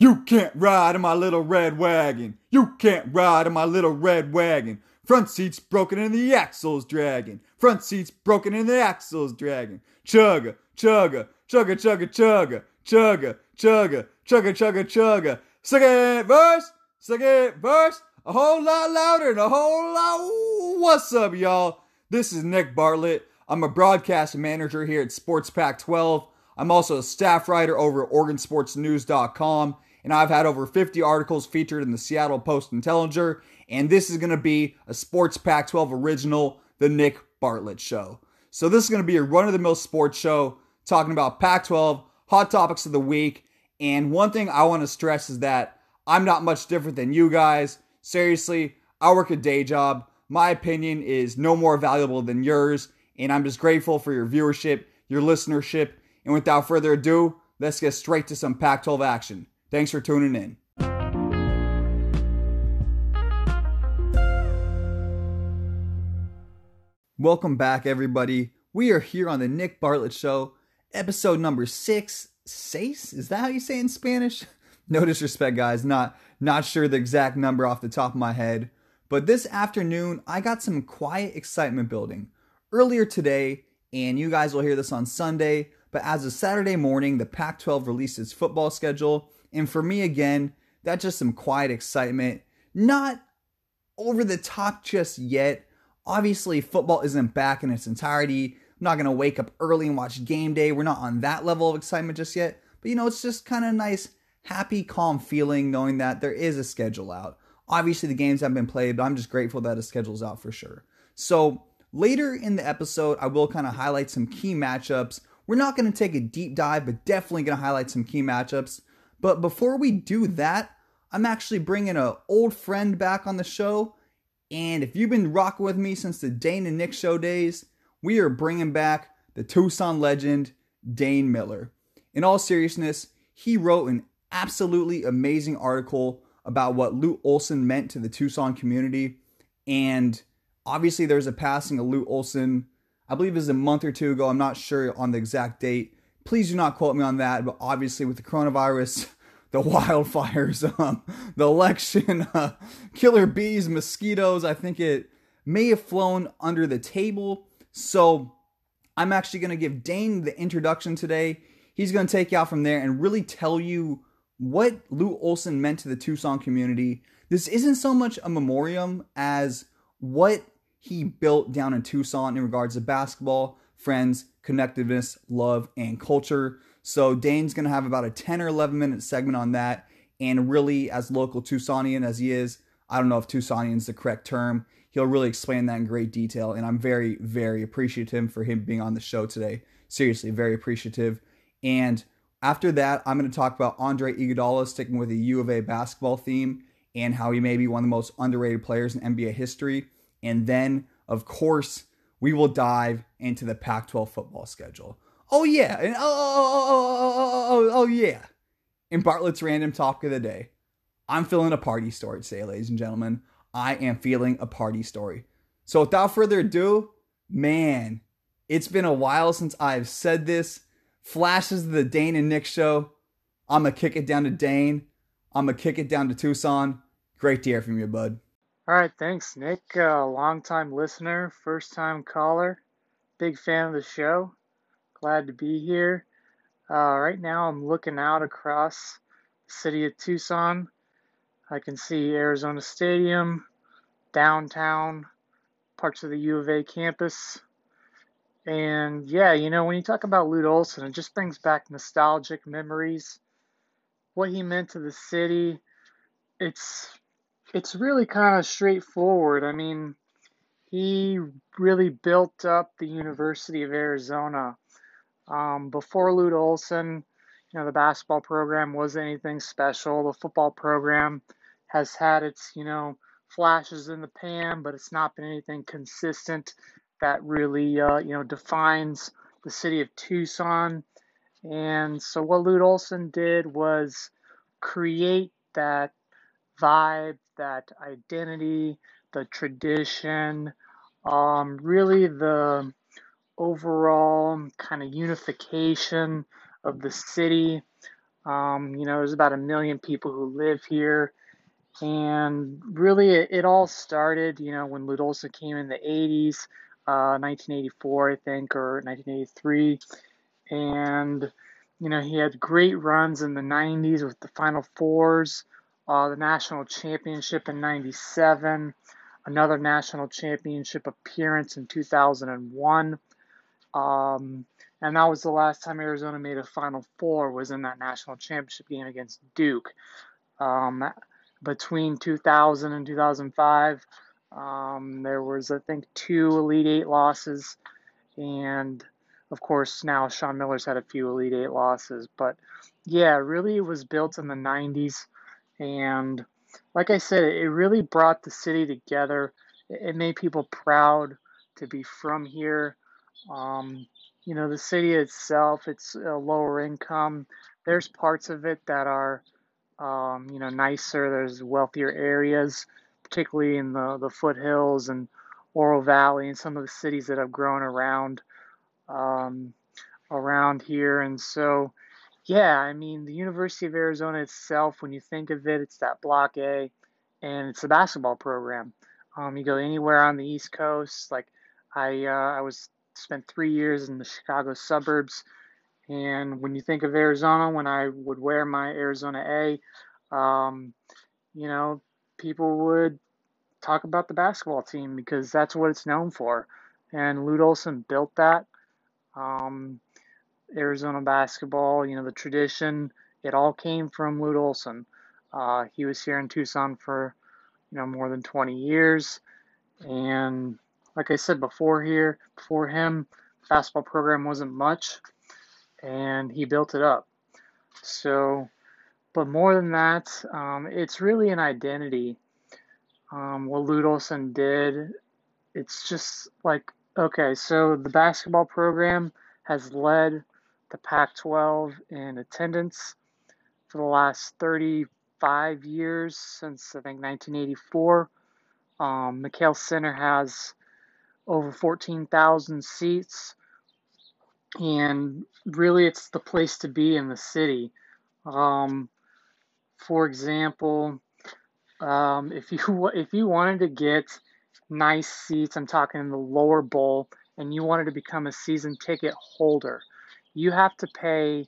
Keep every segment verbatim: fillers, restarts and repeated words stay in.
You can't ride in my little red wagon. You can't ride in my little red wagon. Front seat's broken and the axle's dragging. Front seat's broken and the axle's dragging. Chugga, chugga, chugga, chugga, chugga, chugga, chugga, chugga, chugga, chugga. Second verse, second verse, a whole lot louder and a whole lot. What's up, y'all? This is Nick Bartlett. I'm a broadcast manager here at Sports Pack twelve. I'm also a staff writer over at Oregon Sports News dot com. And I've had over fifty articles featured in the Seattle Post Intelligencer, and this is going to be a Sports Pack twelve original, The Nick Bartlett Show. So this is going to be a run-of-the-mill sports show talking about Pack twelve, hot topics of the week, and one thing I want to stress is that I'm not much different than you guys. Seriously, I work a day job. My opinion is no more valuable than yours, and I'm just grateful for your viewership, your listenership, and without further ado, let's get straight to some Pack twelve action. Thanks for tuning in. Welcome back, everybody. We are here on the Nick Bartlett Show, episode number six. Seis? Is that how you say it in Spanish? No disrespect, guys. Not, not sure the exact number off the top of my head. But this afternoon, I got some quiet excitement building. Earlier today, and you guys will hear this on Sunday, but as of Saturday morning, the Pac twelve released its football schedule. And for me, again, that's just some quiet excitement. Not over the top just yet. Obviously, football isn't back in its entirety. I'm not going to wake up early and watch game day. We're not on that level of excitement just yet. But, you know, it's just kind of nice, happy, calm feeling knowing that there is a schedule out. Obviously, the games haven't been played, but I'm just grateful that a schedule's out for sure. So later in the episode, I will kind of highlight some key matchups. We're not going to take a deep dive, but definitely going to highlight some key matchups. But before we do that, I'm actually bringing an old friend back on the show. And if you've been rocking with me since the Dane and Nick show days, we are bringing back the Tucson legend, Dane Miller. In all seriousness, he wrote an absolutely amazing article about what Lute Olson meant to the Tucson community. And obviously there's a passing of Lute Olson, I believe it was a month or two ago. I'm not sure on the exact date. Please do not quote me on that, but obviously with the coronavirus, the wildfires, um, the election, uh, killer bees, mosquitoes, I think it may have flown under the table. So I'm actually going to give Dane the introduction today. He's going to take you out from there and really tell you what Lou Olson meant to the Tucson community. This isn't so much a memoriam as what he built down in Tucson in regards to basketball, friends, connectedness, love, and culture. So Dane's going to have about a ten or eleven minute segment on that. And really, as local Tucsonian as he is, I don't know if Tucsonian is the correct term. He'll really explain that in great detail. And I'm very, very appreciative for him being on the show today. Seriously, very appreciative. And after that, I'm going to talk about Andre Iguodala sticking with the U of A basketball theme and how he may be one of the most underrated players in N B A history. And then, of course, we will dive into the Pac twelve football schedule. Oh, yeah. And oh, oh, oh, oh, oh, oh, yeah. In Bartlett's Random Topic of the Day, I'm feeling a party story today, ladies and gentlemen. I am feeling a party story. So without further ado, man, it's been a while since I've said this. Flashes of the Dane and Nick show. I'm going to kick it down to Dane. I'm going to kick it down to Tucson. Great to hear from you, bud. All right, thanks, Nick. Uh, long-time listener, first-time caller, big fan of the show. Glad to be here. Uh, right now, I'm looking out across the city of Tucson. I can see Arizona Stadium, downtown, parts of the U of A campus. And, yeah, you know, when you talk about Lute Olson, it just brings back nostalgic memories. What he meant to the city, it's... It's really kind of straightforward. I mean, he really built up the University of Arizona. Um, before Lute Olson, you know, the basketball program wasn't anything special. The football program has had its, you know, flashes in the pan, but it's not been anything consistent that really, uh, you know, defines the city of Tucson. And so what Lute Olson did was create that vibe, that identity, the tradition, um, really the overall kind of unification of the city. Um, you know, there's about a million people who live here. And really, it, it all started, you know, when Lute Olson came in the eighties, uh, nineteen eighty-four, I think, or nineteen eighty-three. And, you know, he had great runs in the nineties with the Final Fours, uh, the national championship in ninety-seven, another national championship appearance in two thousand one. Um, and that was the last time Arizona made a Final Four, was in that national championship game against Duke. Um, between two thousand and two thousand five, um, there was, I think, two Elite Eight losses. And, of course, now Sean Miller's had a few Elite Eight losses. But, yeah, really it was built in the nineties. And, like I said, it really brought the city together. It made people proud to be from here. Um, you know, the city itself, it's a lower income. There's parts of it that are, um, you know, nicer. There's wealthier areas, particularly in the, the foothills and Oro Valley and some of the cities that have grown around, um, around here. And so, yeah, I mean, the University of Arizona itself, when you think of it, it's that Block A, and it's a basketball program. Um, you go anywhere on the East Coast. Like I, uh, I was spent three years in the Chicago suburbs, and when you think of Arizona, when I would wear my Arizona A, um, you know, people would talk about the basketball team because that's what it's known for, and Lute Olson built that. Um, Arizona basketball, you know, the tradition, it all came from Lute Olson. Uh, he was here in Tucson for, you know, more than twenty years, and like I said, before here, before him, the basketball program wasn't much, and he built it up. So, but more than that, um, it's really an identity. Um, what Lute Olson did, it's just like, okay, so the basketball program has led the Pac twelve in attendance for the last thirty-five years, since, I think, nineteen eighty-four. Um, McKale Center has over fourteen thousand seats, and really it's the place to be in the city. Um, for example, um, if you if you wanted to get nice seats, I'm talking in the lower bowl, and you wanted to become a season ticket holder, you have to pay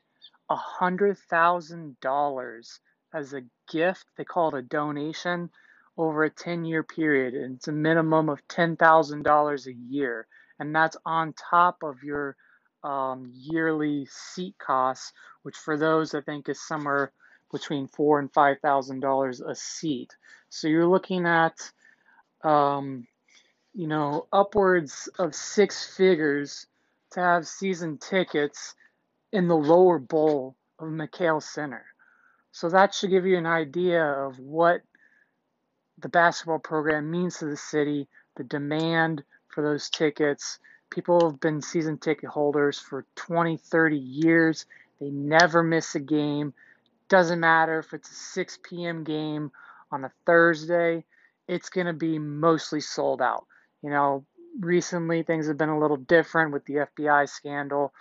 one hundred thousand dollars as a gift. They call it a donation, over a ten-year period, and it's a minimum of ten thousand dollars a year, and that's on top of your um, yearly seat costs, which for those, I think, is somewhere between four thousand dollars and five thousand dollars a seat. So you're looking at, um, you know, upwards of six figures to have season tickets in the lower bowl of McKale Center. So that should give you an idea of what the basketball program means to the city, the demand for those tickets. People have been season ticket holders for twenty, thirty years. They never miss a game. Doesn't matter if it's a six p.m. game on a Thursday, it's going to be mostly sold out. You know, recently things have been a little different with the F B I scandal.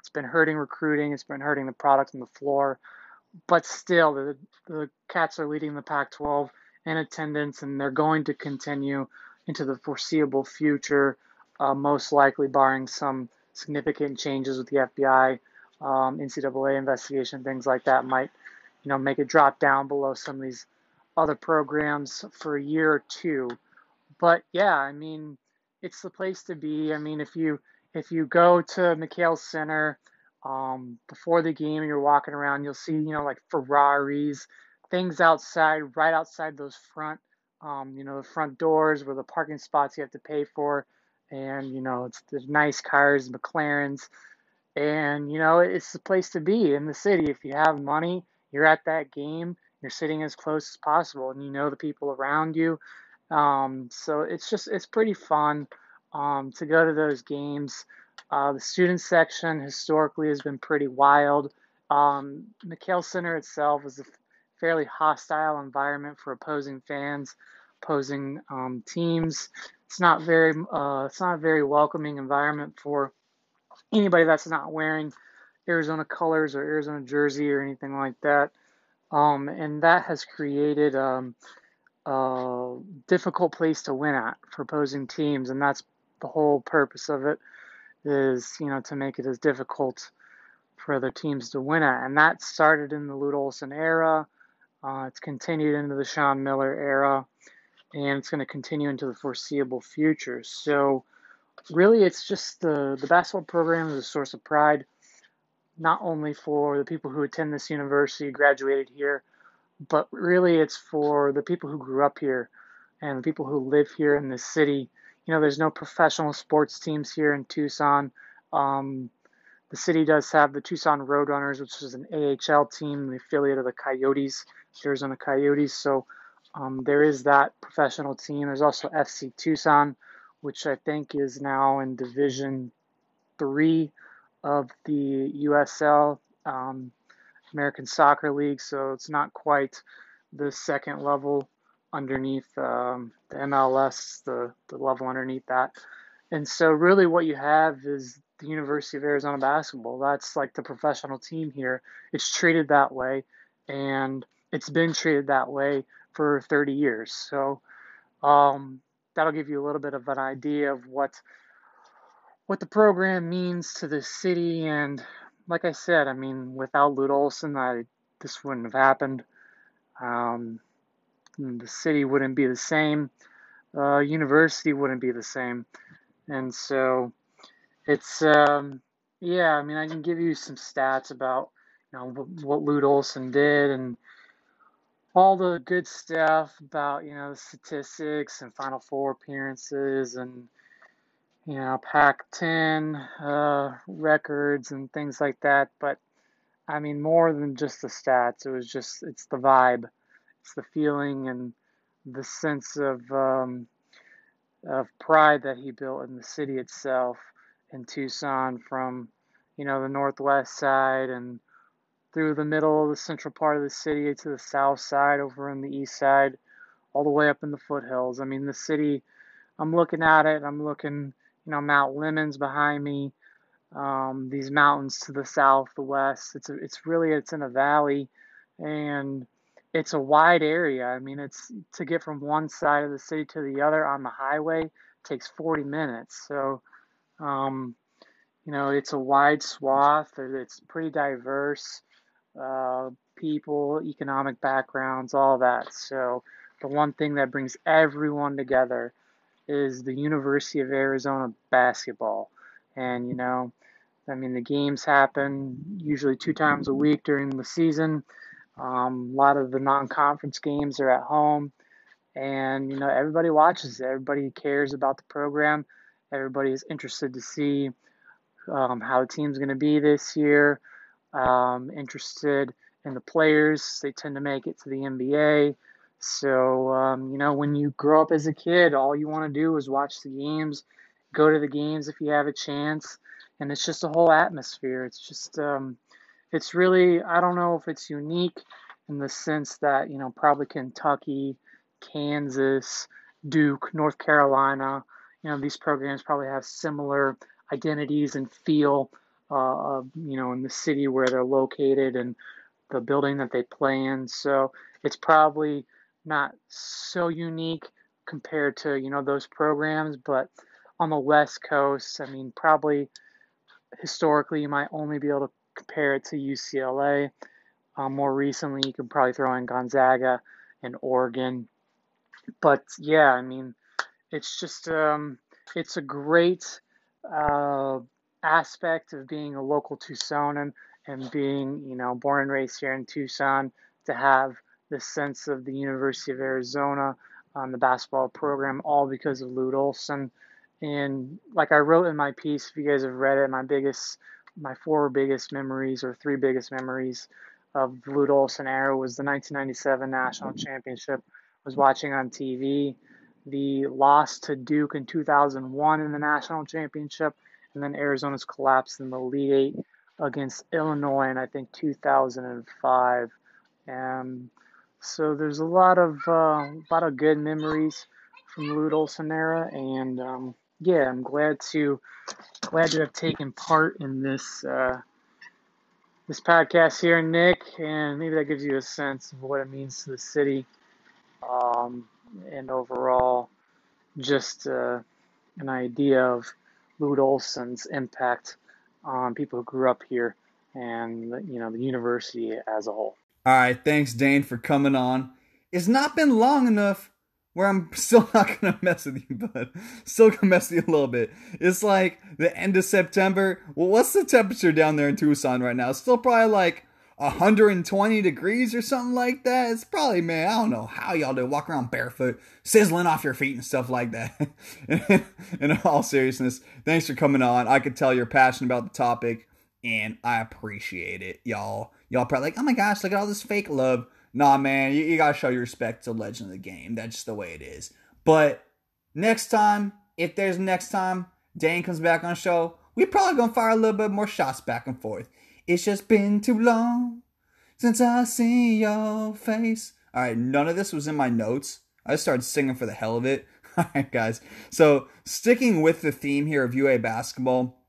It's been hurting recruiting. It's been hurting the product on the floor. But still, the, the Cats are leading the Pac twelve in attendance, and they're going to continue into the foreseeable future, uh, most likely barring some significant changes with the F B I, um, N C double A investigation, things like that might, you know, make it drop down below some of these other programs for a year or two. But yeah, I mean, it's the place to be. I mean, if you if you go to McKale Center um, before the game and you're walking around, you'll see, you know, like Ferraris, things outside, right outside those front, um, you know, the front doors where the parking spots you have to pay for. And, you know, it's the nice cars, McLarens. And, you know, it's the place to be in the city. If you have money, you're at that game, you're sitting as close as possible, and you know the people around you. Um, so it's just, it's pretty fun um, to go to those games. Uh, the student section historically has been pretty wild. Um, McKale Center itself is the fairly hostile environment for opposing fans, opposing um, teams. It's not very, uh, it's not a very welcoming environment for anybody that's not wearing Arizona colors or Arizona jersey or anything like that. Um, and that has created um, a difficult place to win at for opposing teams. And that's the whole purpose of it, is, you know, to make it as difficult for other teams to win at. And that started in the Lute Olson era. Uh, it's continued into the Sean Miller era. And it's going to continue into the foreseeable future. So really, it's just the, the basketball program is a source of pride, not only for the people who attend this university, graduated here, but really it's for the people who grew up here and the people who live here in this city. You know, there's no professional sports teams here in Tucson. Um, the city does have the Tucson Roadrunners, which is an A H L team, the affiliate of the Coyotes, Arizona Coyotes. So um, there is that professional team. There's also F C Tucson, which I think is now in Division three of the U S L, um, American Soccer League. So it's not quite the second level underneath um, the M L S, the, the level underneath that. And so really what you have is the University of Arizona basketball. That's like the professional team here. It's treated that way, and it's been treated that way for thirty years. So um, that'll give you a little bit of an idea of what what the program means to the city. And like I said, I mean, without Lute Olson, I, this wouldn't have happened. Um, the city wouldn't be the same. Uh, university wouldn't be the same. And so it's, um, yeah, I mean, I can give you some stats about, you know, what Lute Olson did and all the good stuff about, you know, the statistics and Final Four appearances and, you know, Pac ten uh, records and things like that. But, I mean, more than just the stats, it was just, it's the vibe. It's the feeling and the sense of um, of pride that he built in the city itself, in Tucson, from, you know, the northwest side and through the middle of the central part of the city to the south side, over on the east side, all the way up in the foothills. I mean, the city, I'm looking at it, I'm looking... You know, Mount Lemon's behind me, um, these mountains to the south, the west. It's a, it's really, it's in a valley, and it's a wide area. I mean, it's to get from one side of the city to the other on the highway takes forty minutes. So, um, you know, it's a wide swath. It's pretty diverse uh, people, economic backgrounds, all that. So the one thing that brings everyone together is the University of Arizona basketball. And, you know, I mean, the games happen usually two times a week during the season. Um, a lot of the non-conference games are at home. And, you know, everybody watches it. Everybody cares about the program. Everybody is interested to see um, how the team's going to be this year, um, interested in the players. They tend to make it to the N B A. So, um, you know, when you grow up as a kid, all you want to do is watch the games, go to the games if you have a chance, and it's just a whole atmosphere. It's just, um, it's really, I don't know if it's unique in the sense that, you know, probably Kentucky, Kansas, Duke, North Carolina, you know, these programs probably have similar identities and feel, uh, of, you know, in the city where they're located and the building that they play in. So it's probably not so unique compared to, you know, those programs. But on the West Coast, I mean, probably historically you might only be able to compare it to U C L A. Um, more recently, you could probably throw in Gonzaga and Oregon. But yeah, I mean, it's just um, it's a great uh, aspect of being a local Tucsonan and being, you know, born and raised here in Tucson, to have the sense of the University of Arizona on um, the basketball program, all because of Lute Olson. And like I wrote in my piece, if you guys have read it, my biggest, my four biggest memories or three biggest memories of Lute Olson era was the nineteen ninety-seven national championship, was watching on T V, the loss to Duke in two thousand one in the national championship, and then Arizona's collapse in the Elite Eight against Illinois in, I think, two thousand five. Um, So there's a lot of uh, a lot of good memories from the Lute Olson era, and um, yeah, I'm glad to glad to have taken part in this uh, this podcast here, Nick, and maybe that gives you a sense of what it means to the city, um, and overall just uh, an idea of Lute Olson's impact on people who grew up here and, you know, the university as a whole. All right, thanks, Dane, for coming on. It's not been long enough where I'm still not going to mess with you, bud. Still going to mess with you a little bit. It's like the end of September. Well, what's the temperature down there in Tucson right now? It's still probably like one hundred twenty degrees or something like that. It's probably, man, I don't know how y'all do. Walk around barefoot, sizzling off your feet and stuff like that. And in all seriousness, thanks for coming on. I could tell you're passionate about the topic, and I appreciate it, y'all. Y'all probably like, oh my gosh, look at all this fake love. Nah, man, you, you got to show your respect to legend of the game. That's just the way it is. But next time, if there's next time, Dane comes back on the show, we're probably going to fire a little bit more shots back and forth. It's just been too long since I see your face. All right, none of this was in my notes. I just started singing for the hell of it. All right, guys. So sticking with the theme here of U A basketball,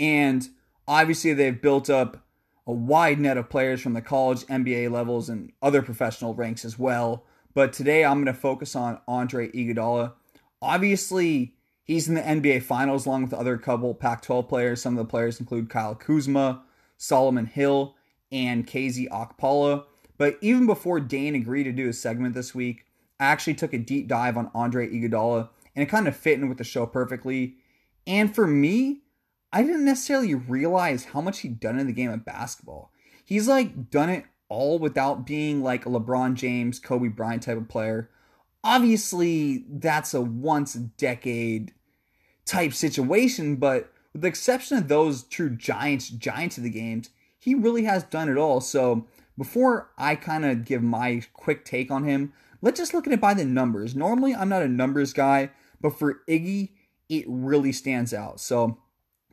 and obviously they've built up a wide net of players from the college, N B A levels, and other professional ranks as well. But today I'm going to focus on Andre Iguodala. Obviously, he's in the N B A Finals along with the other couple Pac twelve players. Some of the players include Kyle Kuzma, Solomon Hill, and K Z Okpala. But even before Dane agreed to do a segment this week, I actually took a deep dive on Andre Iguodala, and it kind of fit in with the show perfectly. And for me, I didn't necessarily realize how much he'd done in the game of basketball. He's like done it all without being like a LeBron James, Kobe Bryant type of player. Obviously, that's a once a decade type situation, but with the exception of those true giants, giants of the games, he really has done it all. So before I kind of give my quick take on him, let's just look at it by the numbers. Normally, I'm not a numbers guy, but for Iggy, it really stands out. So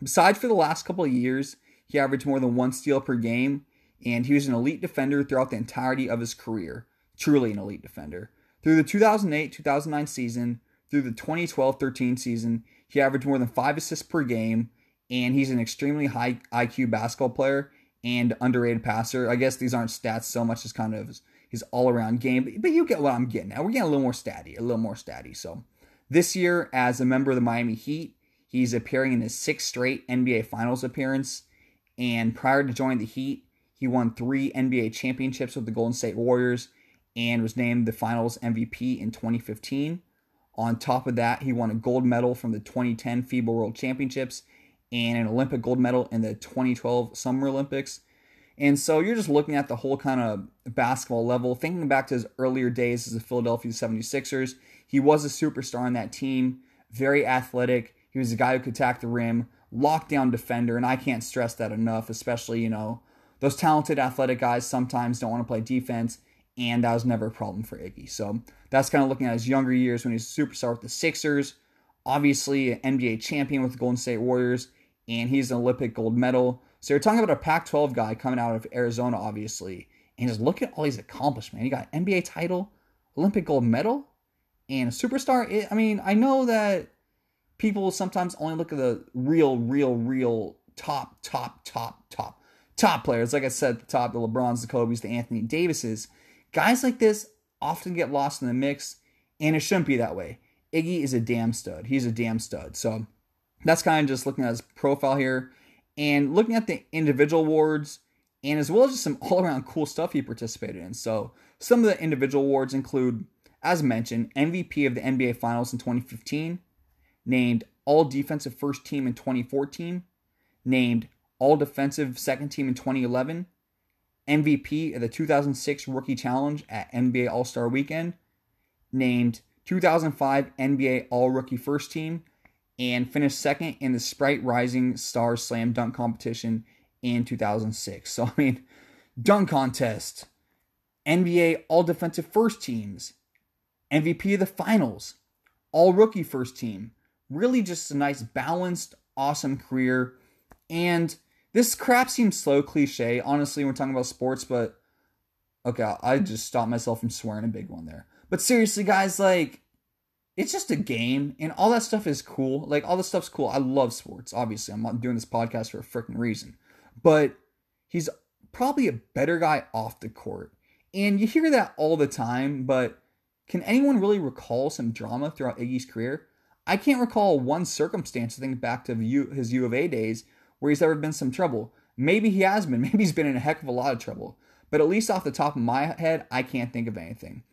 besides for the last couple of years, he averaged more than one steal per game, and he was an elite defender throughout the entirety of his career. Truly an elite defender. Through the two thousand eight two thousand nine season, through the twenty twelve thirteen season, he averaged more than five assists per game, and he's an extremely high I Q basketball player and underrated passer. I guess these aren't stats so much as kind of his all-around game, but, but you get what I'm getting at. We're getting a little more statty, a little more statty. So this year, as a member of the Miami Heat, he's appearing in his sixth straight N B A Finals appearance, and prior to joining the Heat, he won three N B A championships with the Golden State Warriors and was named the Finals M V P in twenty fifteen. On top of that, he won a gold medal from the twenty ten FIBA World Championships and an Olympic gold medal in the twenty twelve Summer Olympics. And so you're just looking at the whole kind of basketball level. Thinking back to his earlier days as the Philadelphia seventy-sixers, he was a superstar on that team, very athletic. He was a guy who could attack the rim, lockdown defender, and I can't stress that enough, especially, you know, those talented athletic guys sometimes don't want to play defense, and that was never a problem for Iggy. So that's kind of looking at his younger years when he was a superstar with the Sixers, obviously an N B A champion with the Golden State Warriors, and he's an Olympic gold medal. So you're talking about a Pac twelve guy coming out of Arizona, obviously, and just look at all he's accomplished, man. He got an N B A title, Olympic gold medal, and a superstar. I mean, I know that people sometimes only look at the real, real, real top, top, top, top, top players. Like I said at the top, the LeBrons, the Kobes, the Anthony Davises. Guys like this often get lost in the mix, and it shouldn't be that way. Iggy is a damn stud. He's a damn stud. So that's kind of just looking at his profile here. And looking at the individual awards, and as well as just some all-around cool stuff he participated in. So some of the individual awards include, as mentioned, M V P of the N B A Finals in twenty fifteen, named All-Defensive First Team in twenty fourteen, named All-Defensive Second Team in twenty eleven, M V P of the two thousand six Rookie Challenge at N B A All-Star Weekend, named two thousand five N B A All-Rookie First Team, and finished second in the Sprite Rising Star Slam Dunk Competition in two thousand six. So, I mean, dunk contest, N B A All-Defensive First Teams, M V P of the Finals, All-Rookie First Team. Really just a nice, balanced, awesome career. And this crap seems so cliche, honestly, when we're talking about sports, but okay, I just stopped myself from swearing a big one there. But seriously, guys, like, it's just a game, and all that stuff is cool. Like, all this stuff's cool. I love sports, obviously. I'm not doing this podcast for a freaking reason. But he's probably a better guy off the court. And you hear that all the time, but can anyone really recall some drama throughout Iggy's career? I can't recall one circumstance, I think back to his U of A days, where he's ever been some trouble. Maybe he has been. Maybe he's been in a heck of a lot of trouble. But at least off the top of my head, I can't think of anything.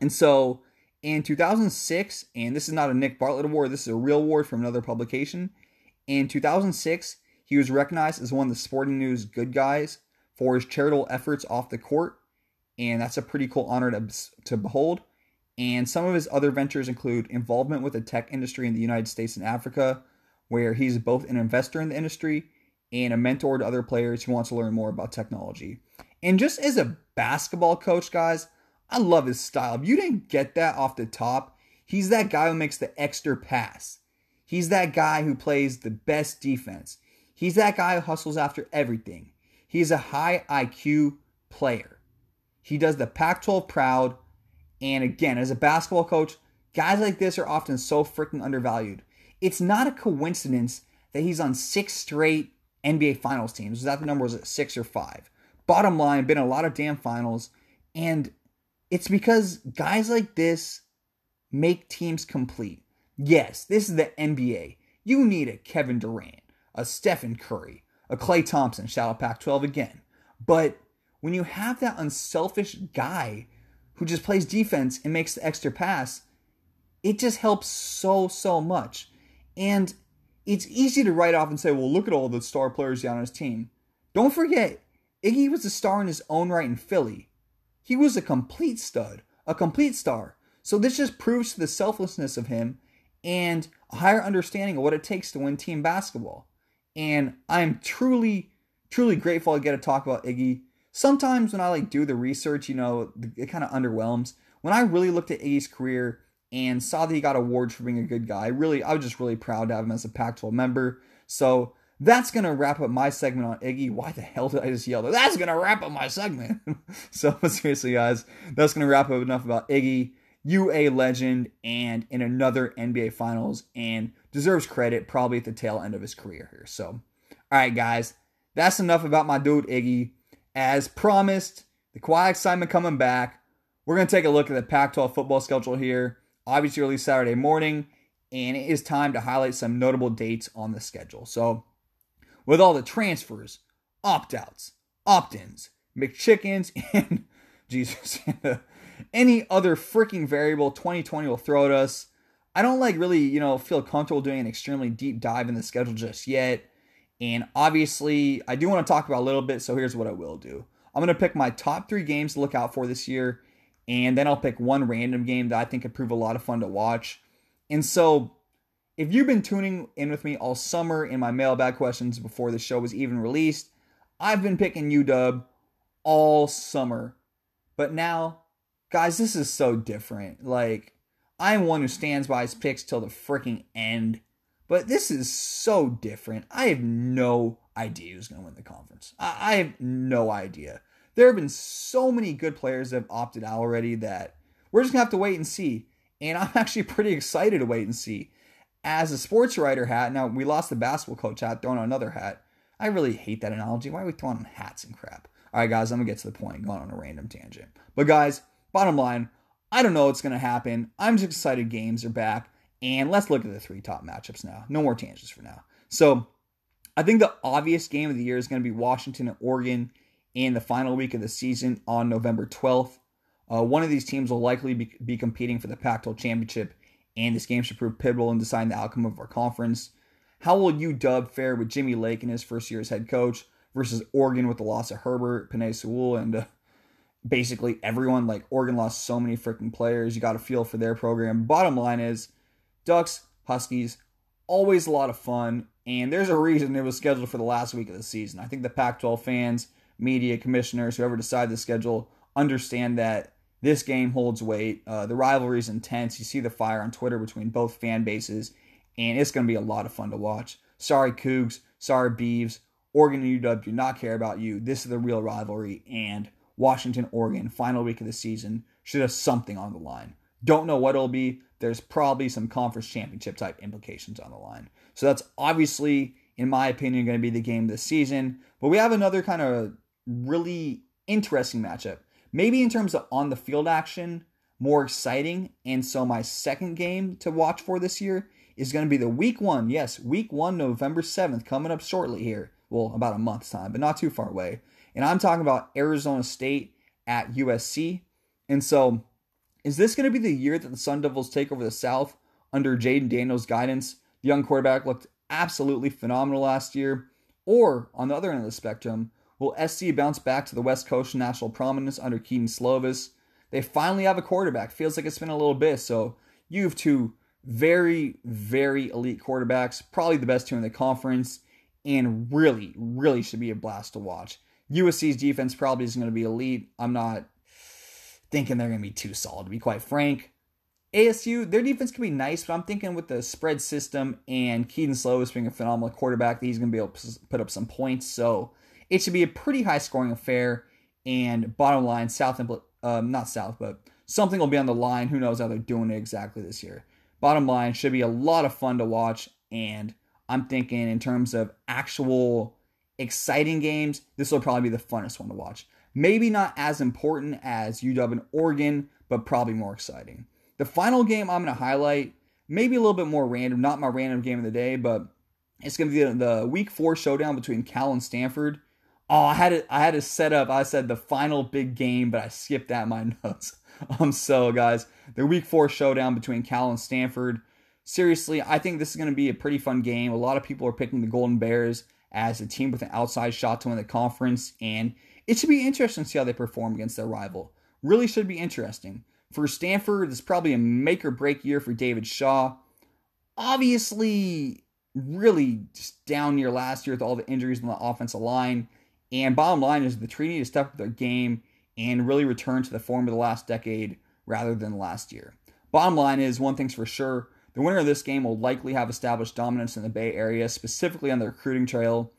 And so in two thousand six, and this is not a Nick Bartlett award, this is a real award from another publication. In two thousand six, he was recognized as one of the Sporting News Good Guys for his charitable efforts off the court. And that's a pretty cool honor to, to behold. And some of his other ventures include involvement with the tech industry in the United States and Africa, where he's both an investor in the industry and a mentor to other players who want to learn more about technology. And just as a basketball coach, guys, I love his style. If you didn't get that off the top, he's that guy who makes the extra pass. He's that guy who plays the best defense. He's that guy who hustles after everything. He's a high I Q player. He does the Pac twelve proud. And again, as a basketball coach, guys like this are often so freaking undervalued. It's not a coincidence that he's on six straight N B A Finals teams. Was that the number? Was it six or five? Bottom line, been in a lot of damn finals. And it's because guys like this make teams complete. Yes, this is the N B A. You need a Kevin Durant, a Stephen Curry, a Klay Thompson, shout out Pac twelve again. But when you have that unselfish guy who just plays defense and makes the extra pass, it just helps so, so much. And it's easy to write off and say, well, look at all the star players down on his team. Don't forget, Iggy was a star in his own right in Philly. He was a complete stud, a complete star. So this just proves to the selflessness of him and a higher understanding of what it takes to win team basketball. And I'm truly, truly grateful I get to talk about Iggy. Sometimes when I like do the research, you know, it kind of underwhelms. When I really looked at Iggy's career and saw that he got awards for being a good guy, really, I was just really proud to have him as a Pac twelve member. So that's going to wrap up my segment on Iggy. Why the hell did I just yell that? That's going to wrap up my segment. So seriously, guys, that's going to wrap up enough about Iggy. U A legend and in another N B A Finals and deserves credit probably at the tail end of his career here. So, all right, guys, that's enough about my dude Iggy. As promised, the quiet excitement coming back. We're going to take a look at the Pac twelve football schedule here. Obviously released Saturday morning, and it is time to highlight some notable dates on the schedule. So, with all the transfers, opt-outs, opt-ins, McChickens, and Jesus, any other freaking variable twenty twenty will throw at us, I don't like really, you know, feel comfortable doing an extremely deep dive in the schedule just yet. And obviously, I do want to talk about a little bit, so here's what I will do. I'm going to pick my top three games to look out for this year, and then I'll pick one random game that I think could prove a lot of fun to watch. And so, if you've been tuning in with me all summer in my mailbag questions before the show was even released, I've been picking U W all summer. But now, guys, this is so different. Like, I'm one who stands by his picks till the freaking end. But this is so different. I have no idea who's going to win the conference. I have no idea. There have been so many good players that have opted out already that we're just going to have to wait and see. And I'm actually pretty excited to wait and see. As a sports writer hat, now we lost the basketball coach hat, throwing on another hat. I really hate that analogy. Why are we throwing on hats and crap? All right, guys, I'm going to get to the point. Going on a random tangent. But, guys, bottom line, I don't know what's going to happen. I'm just excited games are back. And let's look at the three top matchups now. No more tangents for now. So I think the obvious game of the year is going to be Washington and Oregon in the final week of the season on November twelfth. Uh, one of these teams will likely be, be competing for the Pac twelve championship, and this game should prove pivotal in deciding the outcome of our conference. How will U W fare with Jimmy Lake in his first year as head coach versus Oregon with the loss of Herbert, Panay Sewell, and uh, basically everyone? Like, Oregon lost so many freaking players. You got to feel for their program. Bottom line is, Ducks, Huskies, always a lot of fun, and there's a reason it was scheduled for the last week of the season. I think the Pac twelve fans, media, commissioners, whoever decide the schedule, understand that this game holds weight. Uh, the rivalry is intense. You see the fire on Twitter between both fan bases, and it's going to be a lot of fun to watch. Sorry, Cougs. Sorry, Beavs. Oregon and U W do not care about you. This is the real rivalry, and Washington, Oregon, final week of the season, should have something on the line. Don't know what it'll be. There's probably some conference championship type implications on the line. So that's obviously, in my opinion, going to be the game this season. But we have another kind of really interesting matchup. Maybe in terms of on-the-field action, more exciting. And so my second game to watch for this year is going to be the week one. Yes, week one, November seventh, coming up shortly here. Well, about a month's time, but not too far away. And I'm talking about Arizona State at U S C. And so is this going to be the year that the Sun Devils take over the South under Jaden Daniels' guidance? The young quarterback looked absolutely phenomenal last year. Or, on the other end of the spectrum, will S C bounce back to the West Coast national prominence under Keaton Slovis? They finally have a quarterback. Feels like it's been a little bit. So you have two very, very elite quarterbacks, probably the best two in the conference, and really, really should be a blast to watch. U S C's defense probably isn't going to be elite. I'm not thinking they're going to be too solid, to be quite frank. A S U, their defense can be nice, but I'm thinking with the spread system and Keaton Slovis being a phenomenal quarterback, that he's going to be able to put up some points. So it should be a pretty high-scoring affair. And bottom line, South, um, not South, but something will be on the line. Who knows how they're doing it exactly this year. Bottom line, should be a lot of fun to watch. And I'm thinking in terms of actual exciting games, this will probably be the funnest one to watch. Maybe not as important as U W and Oregon, but probably more exciting. The final game I'm going to highlight, maybe a little bit more random, not my random game of the day, but it's going to be the, the week four showdown between Cal and Stanford. Oh, I had it. I had it set up. I said the final big game, but I skipped that in my notes. Um, so guys, the week four showdown between Cal and Stanford. Seriously, I think this is going to be a pretty fun game. A lot of people are picking the Golden Bears as a team with an outside shot to win the conference, and it should be interesting to see how they perform against their rival. Really should be interesting. For Stanford, it's probably a make-or-break year for David Shaw. Obviously, really just down year last year with all the injuries on the offensive line. And bottom line is the Tree need to step up their game and really return to the form of the last decade rather than last year. Bottom line is, one thing's for sure, the winner of this game will likely have established dominance in the Bay Area, specifically on the recruiting trail.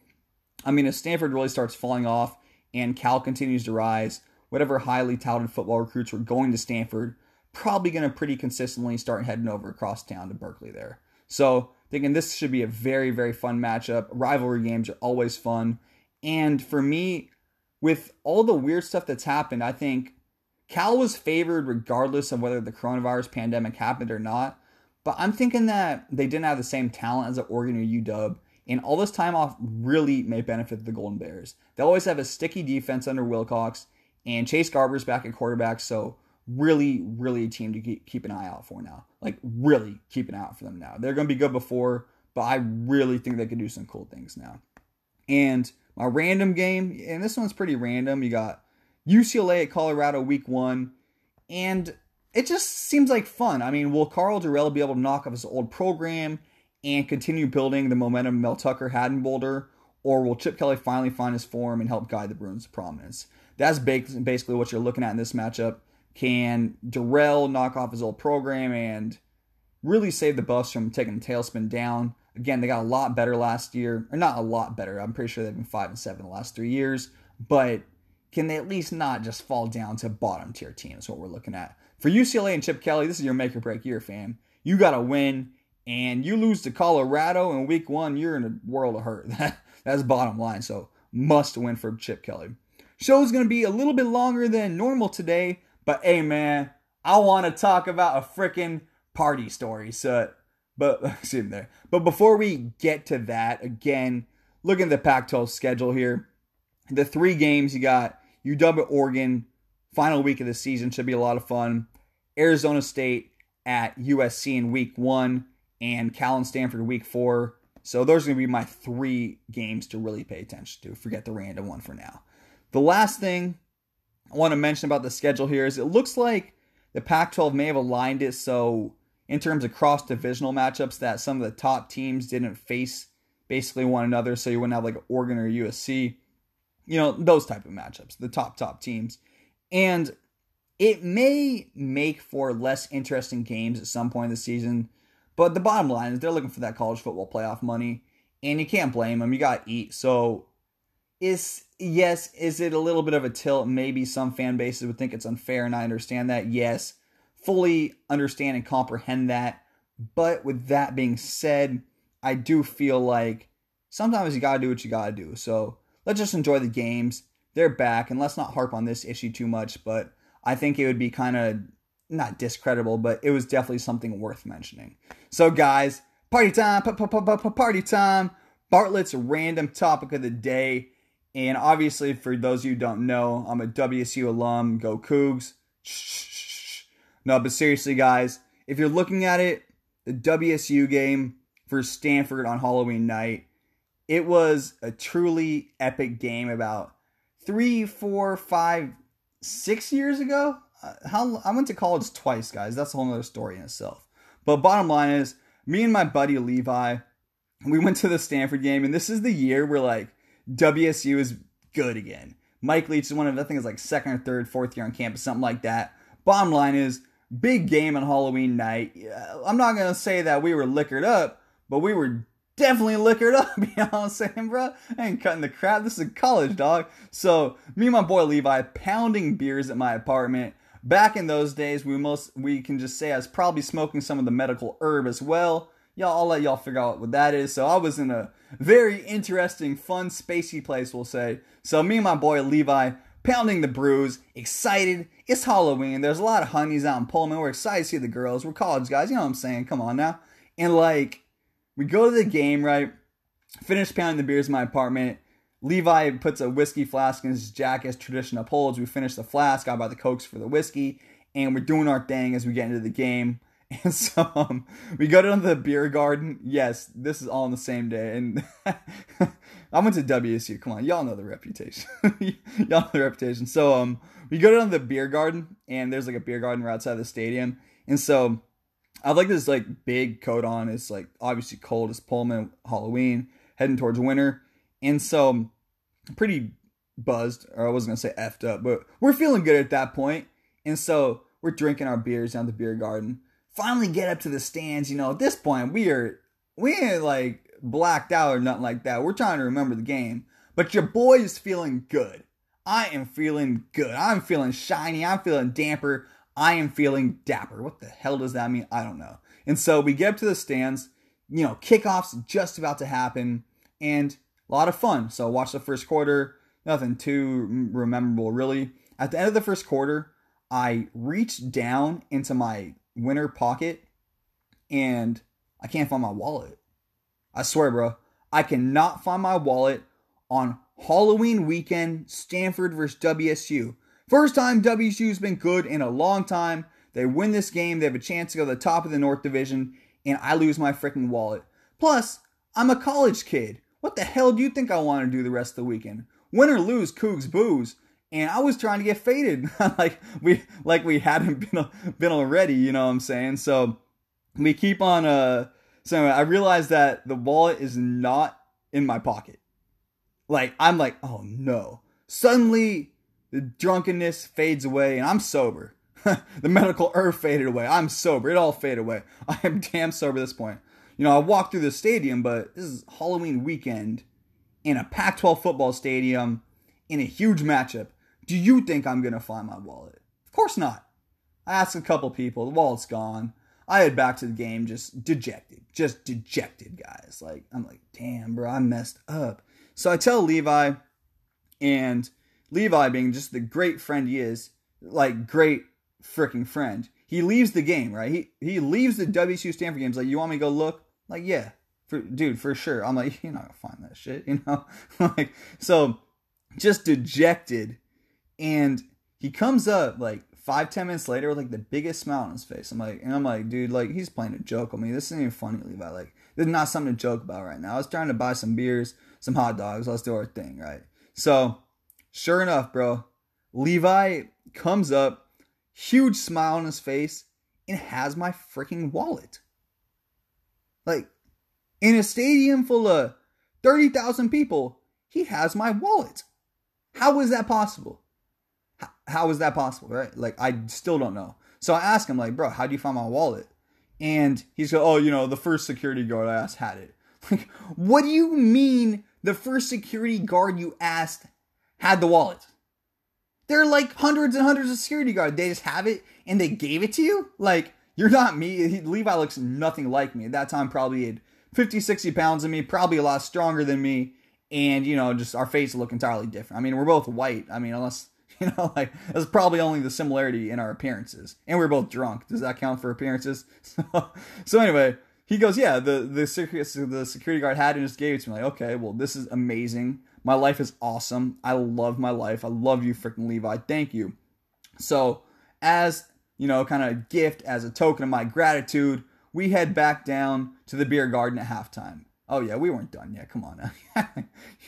I mean, if Stanford really starts falling off and Cal continues to rise, whatever highly touted football recruits were going to Stanford, probably going to pretty consistently start heading over across town to Berkeley there. So thinking this should be a very, very fun matchup. Rivalry games are always fun. And for me, with all the weird stuff that's happened, I think Cal was favored regardless of whether the coronavirus pandemic happened or not. But I'm thinking that they didn't have the same talent as at Oregon or U W. And all this time off really may benefit the Golden Bears. They always have a sticky defense under Wilcox. And Chase Garber's back at quarterback, so really, really a team to keep an eye out for now. Like, really keep an eye out for them now. They're going to be good before, but I really think they could do some cool things now. And my random game, and this one's pretty random, you got U C L A at Colorado week one, and it just seems like fun. I mean, will Carl Durrell be able to knock off his old program and continue building the momentum Mel Tucker had in Boulder, or will Chip Kelly finally find his form and help guide the Bruins to prominence? That's basically what you're looking at in this matchup. Can Durrell knock off his old program and really save the Buffs from taking the tailspin down? Again, they got a lot better last year. Or not a lot better. I'm pretty sure they've been five and seven the last three years. But can they at least not just fall down to bottom-tier teams, what we're looking at? For U C L A and Chip Kelly, this is your make-or-break year, fam. You got to win, and you lose to Colorado in week one, you're in a world of hurt. That's bottom line, so must win for Chip Kelly. Show's going to be a little bit longer than normal today, but hey man, I want to talk about a freaking party story. So, but excuse me there. But before we get to that, again, look at the Pac twelve schedule here. The three games you got: U W at Oregon, final week of the season, should be a lot of fun. Arizona State at U S C in week one, and Cal and Stanford week four. So those are going to be my three games to really pay attention to. Forget the random one for now. The last thing I want to mention about the schedule here is it looks like the Pac twelve may have aligned it so in terms of cross-divisional matchups that some of the top teams didn't face basically one another, so you wouldn't have like Oregon or U S C, you know, those type of matchups, the top, top teams. And it may make for less interesting games at some point in the season, but the bottom line is they're looking for that college football playoff money, and you can't blame them. You got to eat, so... Is yes, is it a little bit of a tilt? Maybe some fan bases would think it's unfair, and I understand that. Yes, fully understand and comprehend that. But with that being said, I do feel like sometimes you gotta do what you gotta do. So let's just enjoy the games. they're back, and let's not harp on this issue too much, but I think it would be kind of not discreditable, but it was definitely something worth mentioning. So guys, party time, party time. Bartlett's random topic of the day. And obviously, for those of you who don't know, I'm a W S U alum, go Cougs. No, but seriously, guys, if you're looking at it, the W S U game for Stanford on Halloween night, it was a truly epic game about three, four, five, six years ago. How I went to college twice, guys. That's a whole other story in itself. But bottom line is, me and my buddy Levi, we went to the Stanford game, and this is the year where, like, W S U is good again. Mike Leach is one of, I think it's like second or third, fourth year on campus, something like that. Bottom line is, big game on Halloween night. I'm not going to say that we were liquored up, but we were definitely liquored up, you know what I'm saying, bro? I ain't cutting the crap. This is college, dog. So me and my boy Levi pounding beers at my apartment. Back in those days, we most we can just say I was probably smoking some of the medical herb as well. Y'all, I'll let y'all figure out what that is. So I was in a very interesting, fun, spacey place, we'll say. So me and my boy Levi, pounding the brews, excited. It's Halloween. There's a lot of honeys out in Pullman. We're excited to see the girls. We're college guys. You know what I'm saying? Come on now. And, like, we go to the game, right? Finish pounding the beers in my apartment. Levi puts a whiskey flask in his jacket as tradition upholds. We finish the flask. I buy the Cokes for the whiskey. And we're doing our thing as we get into the game. And so um, we go down to the beer garden. Yes, this is all on the same day. And I went to W S U. Come on, y'all know the reputation. y'all know the reputation. So um, we go down to the beer garden, and there's like a beer garden right outside the stadium. And so I have like this like big coat on. It's like obviously cold. It's Pullman, Halloween, heading towards winter. And so I'm pretty buzzed, or I wasn't going to say effed up, but we're feeling good at that point. And so we're drinking our beers down at the beer garden. Finally get up to the stands, you know, at this point, we are, we ain't, like, blacked out or nothing like that. We're trying to remember the game. But your boy is feeling good. I am feeling good. I'm feeling shiny. I'm feeling damper. I am feeling dapper. What the hell does that mean? I don't know. And so we get up to the stands. You know, kickoff's just about to happen. And a lot of fun. So watch the first quarter. Nothing too memorable, really. At the end of the first quarter, I reached down into my winter pocket, and I can't find my wallet. I swear, bro, I cannot find my wallet on Halloween weekend, Stanford versus W S U. First time W S U's been good in a long time. They win this game. They have a chance to go to the top of the North Division, and I lose my freaking wallet. Plus, I'm a college kid. What the hell do you think I want to do the rest of the weekend? Win or lose, Cougs booze. And I was trying to get faded, like we like we hadn't been been already, you know what I'm saying? So we keep on, uh, so anyway, I realized that the wallet is not in my pocket. Like, I'm like, oh no. Suddenly, the drunkenness fades away, and I'm sober. The medical herb faded away. I'm sober. It all faded away. I am damn sober at this point. You know, I walked through the stadium, but this is Halloween weekend in a Pac twelve football stadium in a huge matchup. Do you think I'm going to find my wallet? Of course not. I asked a couple people. The wallet's gone. I head back to the game just dejected. Just dejected, guys. Like, I'm like, damn, bro, I messed up. So I tell Levi, and Levi being just the great friend he is, like, great freaking friend, he leaves the game, right? He he leaves the W S U Stanford games. Like, you want me to go look? Like, yeah, for, dude, for sure. I'm like, you're not going to find that shit, you know? Like, so just dejected. And he comes up like five, ten minutes later with like the biggest smile on his face. I'm like, and I'm like, dude, like he's playing a joke on me. This isn't even funny, Levi. Like, this is not something to joke about right now. I was trying to buy some beers, some hot dogs. Let's do our thing, right? So, sure enough, bro, Levi comes up, huge smile on his face, and has my freaking wallet. Like, in a stadium full of thirty thousand people, he has my wallet. How is that possible? How is that possible, right? Like, I still don't know. So I ask him, like, bro, how do you find my wallet? And he's like, oh, you know, the first security guard I asked had it. Like, what do you mean the first security guard you asked had the wallet? There are, like, hundreds and hundreds of security guards. They just have it, and they gave it to you? Like, you're not me. He, Levi looks nothing like me. At that time, probably had fifty, sixty pounds of me, probably a lot stronger than me. and, you know, just our faces look entirely different. I mean, we're both white. I mean, unless, you know, like, that's probably only the similarity in our appearances. And we're both drunk. Does that count for appearances? So, so anyway, he goes, yeah, the, the, the security guard had it and just gave it to me. Like, okay, well, this is amazing. My life is awesome. I love my life. I love you, freaking Levi. Thank you. So as, you know, kind of a gift, as a token of my gratitude, we head back down to the beer garden at halftime. Oh, yeah, we weren't done yet. Come on now.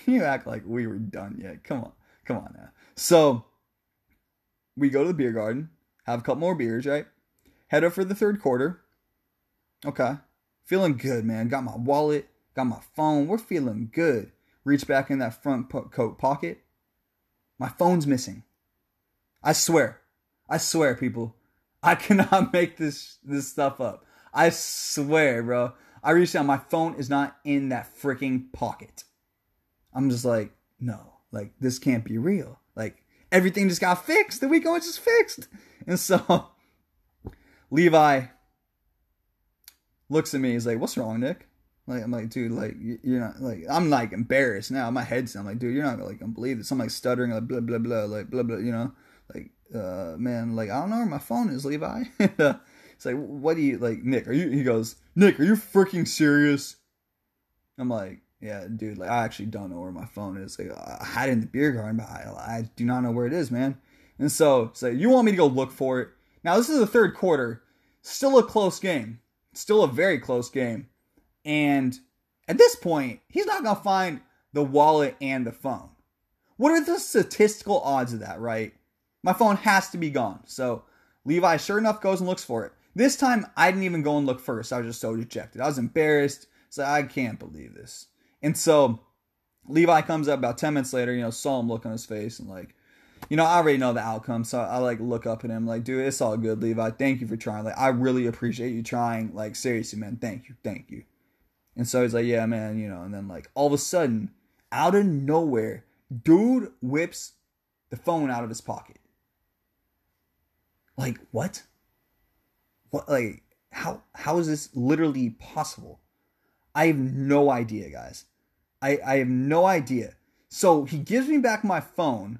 You act like we were done yet. Come on. Come on now. So we go to the beer garden, have a couple more beers, right? Head up for the third quarter. Okay. Feeling good, man. Got my wallet. Got my phone. We're feeling good. Reach back in that front po- coat pocket. My phone's missing. I swear. I swear, people. I cannot make this this stuff up. I swear, bro. I reached out. My phone is not in that freaking pocket. I'm just like, no, like, this can't be real. Like, everything just got fixed. The week was just fixed. And so Levi looks at me. He's like, what's wrong, Nick? Like, I'm like, dude, like, you're not, like, I'm like embarrassed now. My head's, I'm like, dude, you're not like, gonna believe this. I'm like stuttering, like, blah, blah, blah, like, blah, blah, you know, like, uh, man, like, I don't know where my phone is, Levi. It's like, what do you, like, Nick, are you, he goes, Nick, are you freaking serious? I'm like, yeah, dude, like, I actually don't know where my phone is. Like, I had it in the beer garden, but I, I do not know where it is, man. And so, it's like, you want me to go look for it? Now, this is the third quarter. Still a close game. Still a very close game. And at this point, he's not going to find the wallet and the phone. What are the statistical odds of that, right? My phone has to be gone. So, Levi, sure enough, goes and looks for it. This time, I didn't even go and look first. I was just so dejected. I was embarrassed. So I can't believe this. And so Levi comes up about ten minutes later, you know, saw him look on his face. And, like, you know, I already know the outcome. So I, like, look up at him. Like, dude, it's all good, Levi. Thank you for trying. Like, I really appreciate you trying. Like, seriously, man. Thank you. Thank you. And so he's like, yeah, man, you know. And then, like, all of a sudden, out of nowhere, dude whips the phone out of his pocket. Like, what? What, like, how how is this literally possible? I have no idea, guys. I, I have no idea. So he gives me back my phone.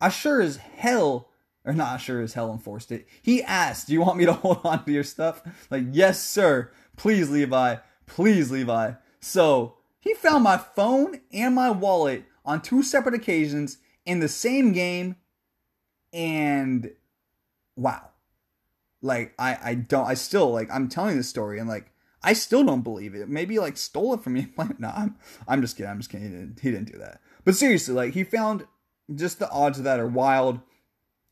I sure as hell, or not sure as hell enforced it. He asked, do you want me to hold on to your stuff? Like, yes, sir. Please, Levi. Please, Levi. So he found my phone and my wallet on two separate occasions in the same game. And wow. Like, I, I don't, I still, like, I'm telling this story, and, like, I still don't believe it. Maybe, like, stole it from me. Like, no, I'm, I'm just kidding, I'm just kidding, he didn't, he didn't do that. But seriously, like, he found, just the odds of that are wild.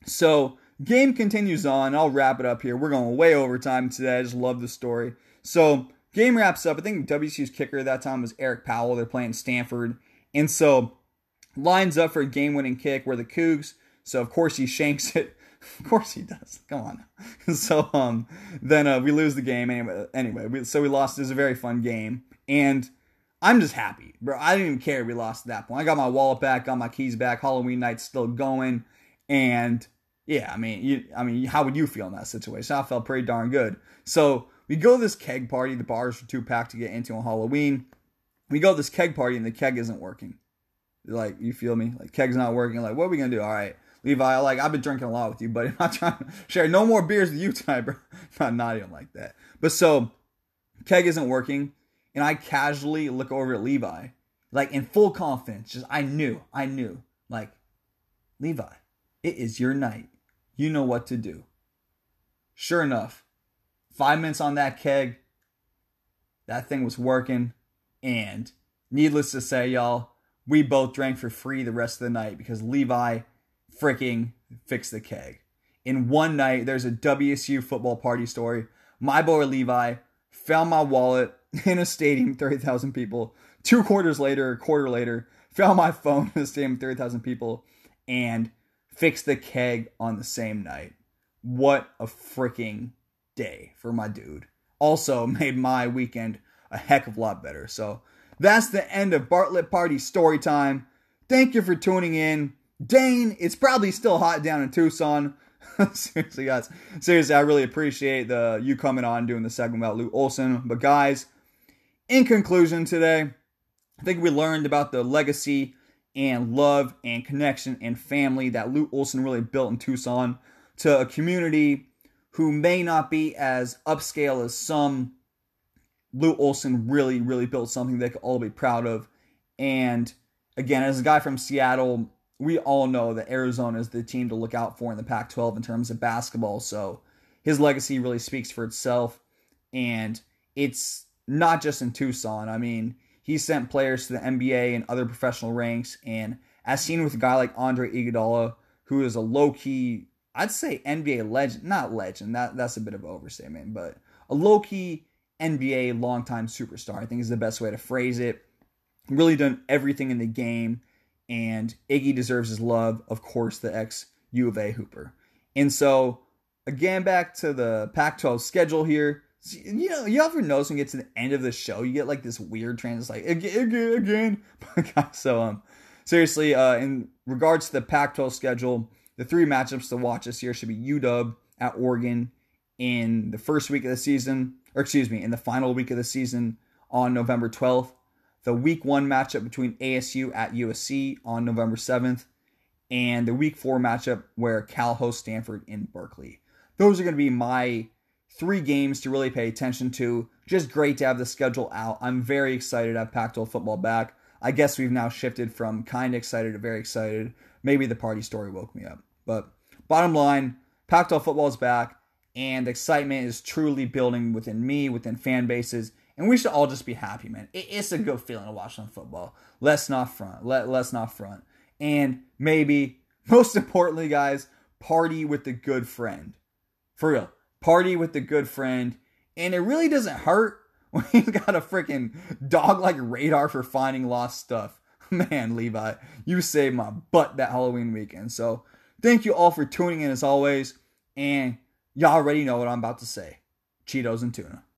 So, game continues on, I'll wrap it up here. We're going way over time today, I just love this story. So, game wraps up. I think W C U's kicker at that time was Eric Powell, they're playing Stanford. And so, lines up for a game-winning kick where the Cougs, so of course he shanks it. Of course he does. Come on. So um, then uh, we lose the game anyway. Anyway, we, so we lost. It was a very fun game, and I'm just happy, bro. I didn't even care we lost at that point. I got my wallet back, got my keys back. Halloween night's still going, and yeah, I mean, you, I mean, how would you feel in that situation? I felt pretty darn good. So we go to this keg party. The bars are too packed to get into on Halloween. We go to this keg party, and the keg isn't working. Like, you feel me? Like, keg's not working. Like, what are we gonna do? All right. Levi, like, I've been drinking a lot with you, but I'm not trying to share no more beers with you tonight, bro. Not, not even like that. But so, keg isn't working, and I casually look over at Levi, like, in full confidence. Just, I knew, I knew, like, Levi, it is your night. You know what to do. Sure enough, five minutes on that keg, that thing was working, and needless to say, y'all, we both drank for free the rest of the night because Levi freaking fix the keg. In one night, there's a W S U football party story. My boy Levi found my wallet in a stadium, thirty thousand people. Two quarters later, a quarter later, found my phone in a stadium, thirty thousand people, and fixed the keg on the same night. What a freaking day for my dude. Also made my weekend a heck of a lot better. So that's the end of Bartlett Party Story Time. Thank you for tuning in. Dane, it's probably still hot down in Tucson. Seriously, guys. Seriously, I really appreciate the you coming on doing the segment about Lute Olson. But, guys, in conclusion today, I think we learned about the legacy and love and connection and family that Lute Olson really built in Tucson to a community who may not be as upscale as some. Lute Olson really, really built something they could all be proud of. And again, as a guy from Seattle, we all know that Arizona is the team to look out for in the Pac twelve in terms of basketball. So his legacy really speaks for itself. And it's not just in Tucson. I mean, he sent players to the N B A and other professional ranks. And as seen with a guy like Andre Iguodala, who is a low-key, I'd say N B A legend. Not legend. That, that's a bit of an overstatement. But a low-key N B A longtime superstar, I think, is the best way to phrase it. Really done everything in the game, and Iggy deserves his love, of course, the ex-U of A hooper. And so, again, back to the Pac twelve schedule here. You know, you ever notice when you get to the end of the show, you get like this weird trans, like, again, again, again. So, um, seriously, uh, in regards to the Pac twelve schedule, the three matchups to watch this year should be U W at Oregon in the first week of the season, or excuse me, in the final week of the season on November twelfth. The week one matchup between A S U at U S C on November seventh, and the week four matchup where Cal hosts Stanford in Berkeley. Those are going to be my three games to really pay attention to. Just great to have the schedule out. I'm very excited to have Pac twelve football back. I guess we've now shifted from kind of excited to very excited. Maybe the party story woke me up. But bottom line, Pac twelve football is back, and excitement is truly building within me, within fan bases. And we should all just be happy, man. It's a good feeling to watch on football. Let's not front. Let, let's not front. And maybe, most importantly, guys, party with the good friend. For real. Party with the good friend. And it really doesn't hurt when you've got a freaking dog-like radar for finding lost stuff. Man, Levi, you saved my butt that Halloween weekend. So thank you all for tuning in as always. And y'all already know what I'm about to say. Cheetos and tuna.